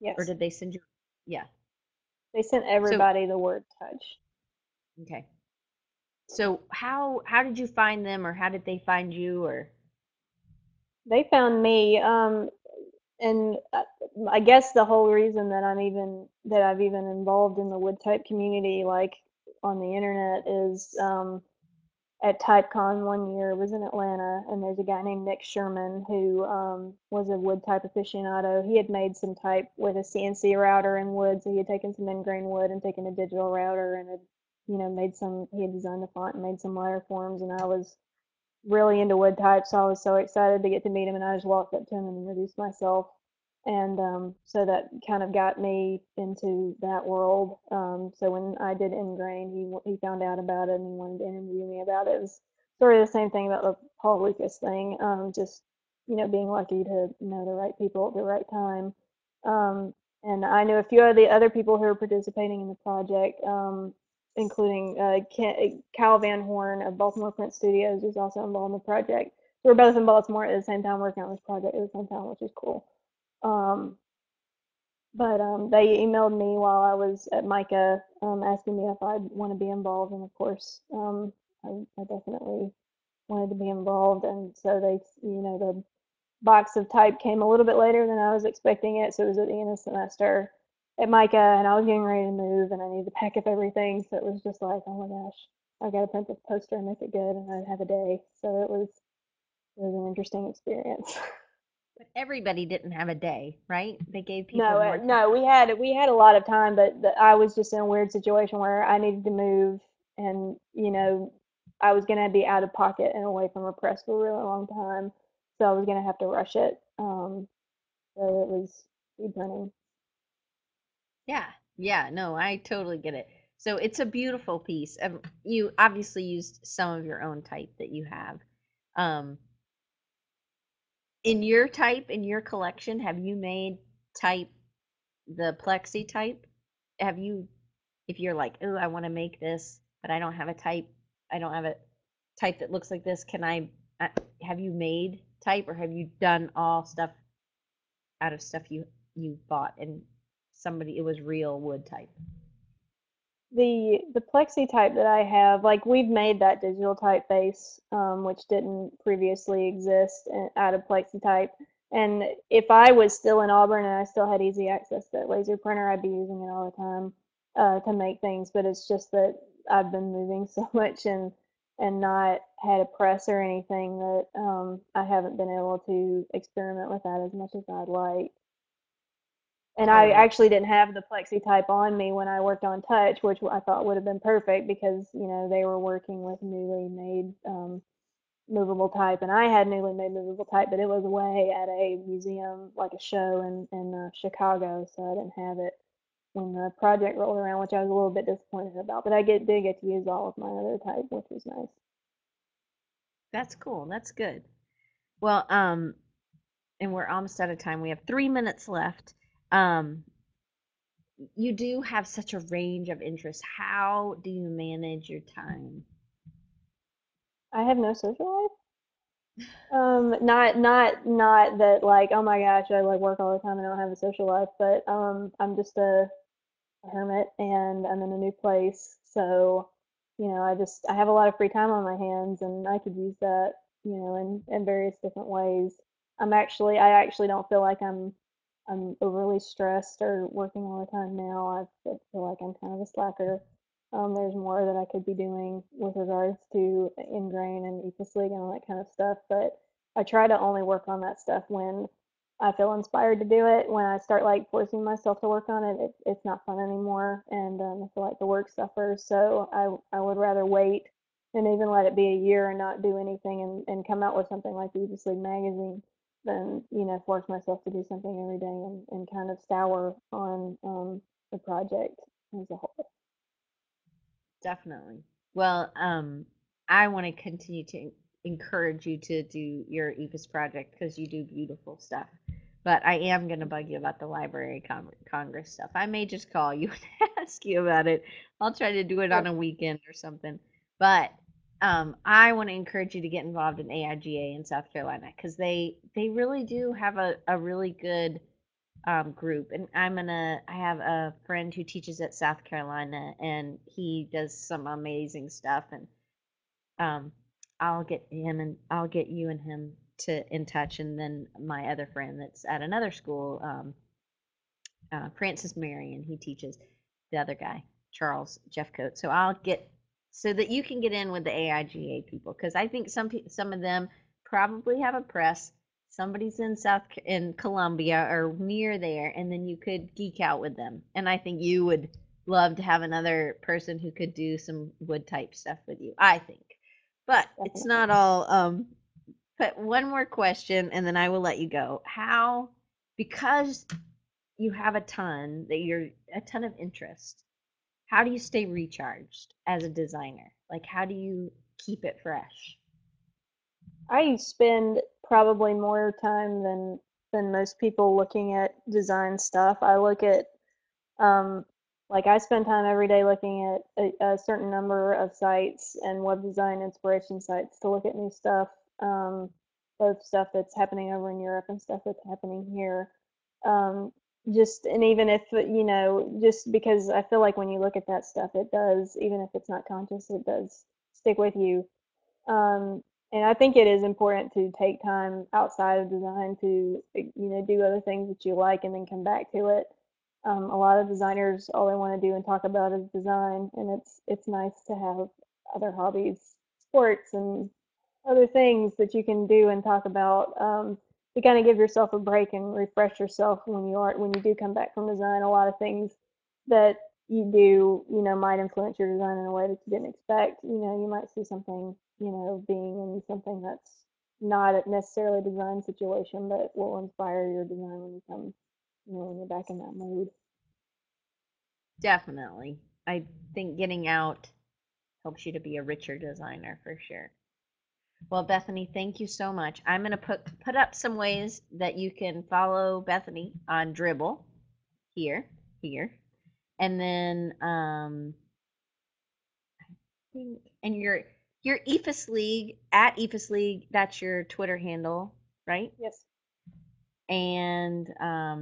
Yes. Or did they send you? Yeah. They sent everybody the word touch. Okay. So how did you find them, or how did they find you, or? They found me, and I guess the whole reason that I've even involved in the wood type community, like on the internet, is at TypeCon one year, it was in Atlanta, and there's a guy named Nick Sherman who was a wood type aficionado. He had made some type with a CNC router in wood, so he had taken some end-grain wood and taken a digital router and had, made some, he had designed a font and made some letter forms, and I was really into wood type, so I was so excited to get to meet him, and I just walked up to him and introduced myself. And so that kind of got me into that world. So when I did Ingrain, he found out about it and wanted to interview me about it. It was sort of the same thing about the Paul Lucas thing, just, being lucky to know the right people at the right time. And I knew a few of the other people who were participating in the project, including Kyle Van Horn of Baltimore Print Studios, who's also involved in the project. We were both in Baltimore at the same time working on this project at the same time, which was cool. But they emailed me while I was at MICA, asking me if I'd want to be involved, and of course, I definitely wanted to be involved, and so they, the box of type came a little bit later than I was expecting it, so it was at the end of the semester at MICA, and I was getting ready to move, and I needed to pack up everything, so it was just like, oh my gosh, I gotta print this poster and make it good, and I'd have a day, so it was an interesting experience. But everybody didn't have a day, right? They gave people more time. No, we had a lot of time, but I was just in a weird situation where I needed to move, and I was gonna be out of pocket and away from a press for a really long time, so I was gonna have to rush it. So it was speed running. Yeah, no, I totally get it. So it's a beautiful piece. You obviously used some of your own type that you have. In your collection, have you made type, the plexi type? Have you, if you're like, oh, I want to make this, but I don't have a type, I don't have a type that looks like this, can I, have you made type, or have you done all stuff out of stuff you bought and somebody, it was real wood type? The plexi type that I have, like, we've made that digital typeface, which didn't previously exist, out of plexi type. And if I was still in Auburn and I still had easy access to that laser printer, I'd be using it all the time to make things. But it's just that I've been moving so much and not had a press or anything that I haven't been able to experiment with that as much as I'd like. And I actually didn't have the plexi type on me when I worked on Touch, which I thought would have been perfect because, you know, they were working with newly made movable type, and I had newly made movable type, but it was away at a museum, like a show in Chicago, so I didn't have it when the project rolled around, which I was a little bit disappointed about. But I did get to use all of my other type, which was nice. That's cool. That's good. Well, and we're almost out of time. We have 3 minutes left. You do have such a range of interests. How do you manage your time? I have no social life. Not that, like, oh my gosh, I like work all the time and I don't have a social life, but I'm just a hermit and I'm in a new place, so, you know, I have a lot of free time on my hands, and I could use that, you know, in various different ways. I actually don't feel like I'm overly stressed or working all the time now. I feel like I'm kind of a slacker. There's more that I could be doing with regards to Ingrain and Eephus League and all that kind of stuff, but I try to only work on that stuff when I feel inspired to do it. When I start, like, forcing myself to work on it, it's not fun anymore, and I feel like the work suffers, so I would rather wait and even let it be a year and not do anything and come out with something like the Eephus League magazine than, you know, force myself to do something every day and kind of sour on the project as a whole. Definitely. Well, I want to continue to encourage you to do your Eephus project because you do beautiful stuff. But I am going to bug you about the Library of Congress stuff. I may just call you and ask you about it. I'll try to do it on a weekend or something. But I want to encourage you to get involved in AIGA in South Carolina because they really do have a really good group. And I have a friend who teaches at South Carolina, and he does some amazing stuff, and I'll get you and him in touch, and then my other friend that's at another school, Francis Marion, he teaches the other guy, Charles Jeffcoat. So I'll get so that you can get in with the AIGA people, because I think some of them probably have a press. Somebody's in Columbia or near there, and then you could geek out with them. And I think you would love to have another person who could do some wood type stuff with you, I think. But it's not all. But one more question, and then I will let you go. How, because you have a ton of interest, how do you stay recharged as a designer? Like, how do you keep it fresh? I spend probably more time than most people looking at design stuff. I look at, like, I spend time every day looking at a certain number of sites and web design inspiration sites to look at new stuff, both stuff that's happening over in Europe and stuff that's happening here. And even if, you know, just because I feel like when you look at that stuff, it does, even if it's not conscious, it does stick with you. And I think it is important to take time outside of design to, you know, do other things that you like and then come back to it. A lot of designers, all they want to do and talk about is design, and it's nice to have other hobbies, sports, and other things that you can do and talk about to kind of give yourself a break and refresh yourself when you do come back from design. A lot of things that you do, you know, might influence your design in a way that you didn't expect. You know, you might see something, you know, being in something that's not necessarily a design situation, but will inspire your design when you come, you know, when you're back in that mood. Definitely. I think getting out helps you to be a richer designer for sure. Well, Bethany, thank you so much. I'm going to put up some ways that you can follow Bethany on Dribbble here, and then I think, and your Eephus League, at Eephus League, that's your Twitter handle, right? Yes. And I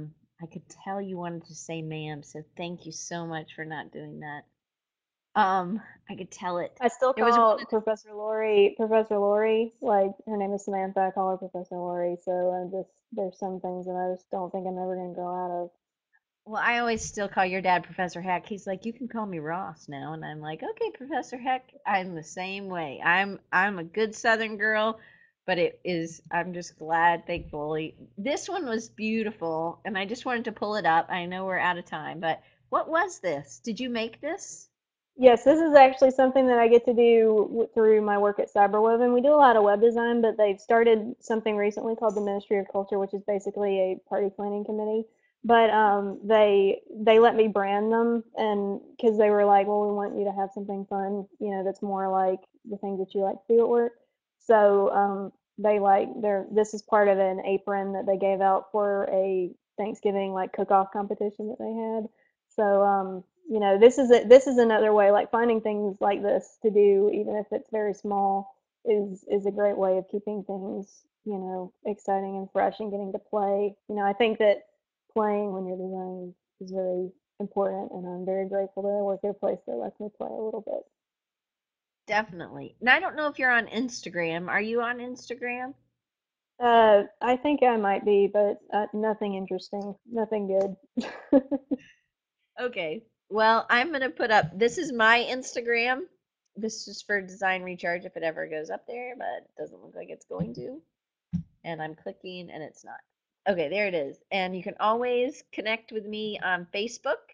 could tell you wanted to say ma'am, so thank you so much for not doing that. I could tell it. I still call Professor Lori, like her name is Samantha, I call her Professor Lori, so I'm just, there's some things that I just don't think I'm ever going to grow out of. Well, I always still call your dad Professor Heck. He's like, you can call me Ross now, and I'm like, okay, Professor Heck. I'm the same way. I'm a good Southern girl, but it is, I'm just glad, thankfully. This one was beautiful, and I just wanted to pull it up. I know we're out of time, but what was this? Did you make this? Yes, this is actually something that I get to do through my work at Cyberwoven. We do a lot of web design, but they've started something recently called the Ministry of Culture, which is basically a party planning committee. But they let me brand them, and because they were like, well, we want you to have something fun, you know, that's more like the things that you like to do at work. So this is part of an apron that they gave out for a Thanksgiving like cook-off competition that they had. So you know, this is another way, like finding things like this to do, even if it's very small, is a great way of keeping things, you know, exciting and fresh and getting to play. You know, I think that playing when you're designing is very important, and I'm very grateful that I work at a place that lets me play a little bit. Definitely. And I don't know if you're on Instagram. Are you on Instagram? I think I might be, but nothing interesting, nothing good. Okay. Well, I'm going to put up, this is my Instagram. This is for Design Recharge if it ever goes up there, but it doesn't look like it's going to. And I'm clicking and it's not. Okay, there it is. And you can always connect with me on Facebook.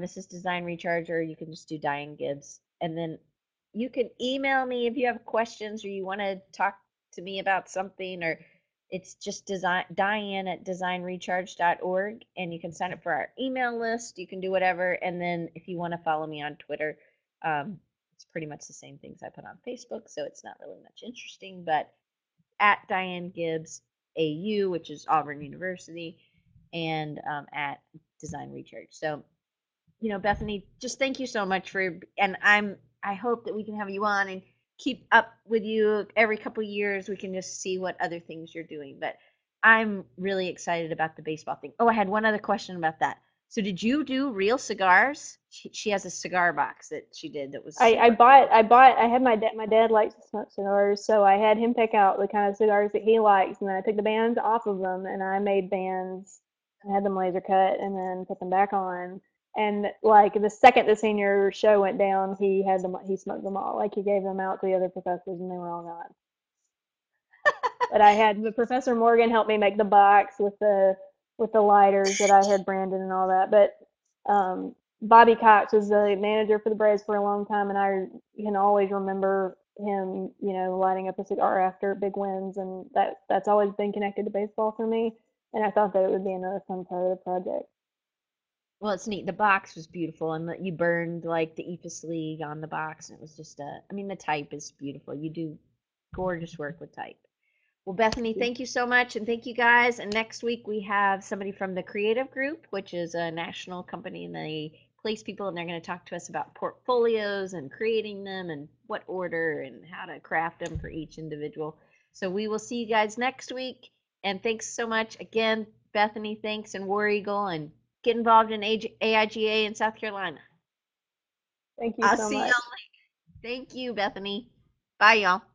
This is Design Recharge, or you can just do Diane Gibbs. And then you can email me if you have questions or you want to talk to me about something, or it's just Diane@designrecharge.org, and you can sign up for our email list. You can do whatever. And then if you want to follow me on Twitter, it's pretty much the same things I put on Facebook, so it's not really much interesting. But at Diane Gibbs AU, which is Auburn University, and at Design Recharge. So, you know, Bethany, just thank you so much for, and I hope that we can have you on and keep up with you every couple years. We can just see what other things you're doing, but I'm really excited about the baseball thing. Oh, I had one other question about that. So did you do real cigars? She has a cigar box that she did that was. I had my dad likes to smoke cigars, so I had him pick out the kind of cigars that he likes, and then I took the bands off of them, and I made bands. I had them laser cut and then put them back on. And like the second the senior show went down, he smoked them all. Like he gave them out to the other professors, and they were all gone. But I had Professor Morgan help me make the box with the lighters that I had branded and all that. But Bobby Cox was the manager for the Braves for a long time, and I can always remember him, you know, lighting up a cigar after big wins, and that's always been connected to baseball for me, and I thought that it would be another fun part of the project. Well, it's neat. The box was beautiful, and you burned, like, the Eephus League on the box, and it was just the type is beautiful. You do gorgeous work with type. Well, Bethany, thank you so much, and thank you guys. And next week we have somebody from the Creative Group, which is a national company, and they place people, and they're going to talk to us about portfolios and creating them and what order and how to craft them for each individual. So we will see you guys next week, and thanks so much. Again, Bethany, thanks, and War Eagle, and get involved in AIGA in South Carolina. Thank you so much. I'll see y'all later. Thank you, Bethany. Bye, y'all.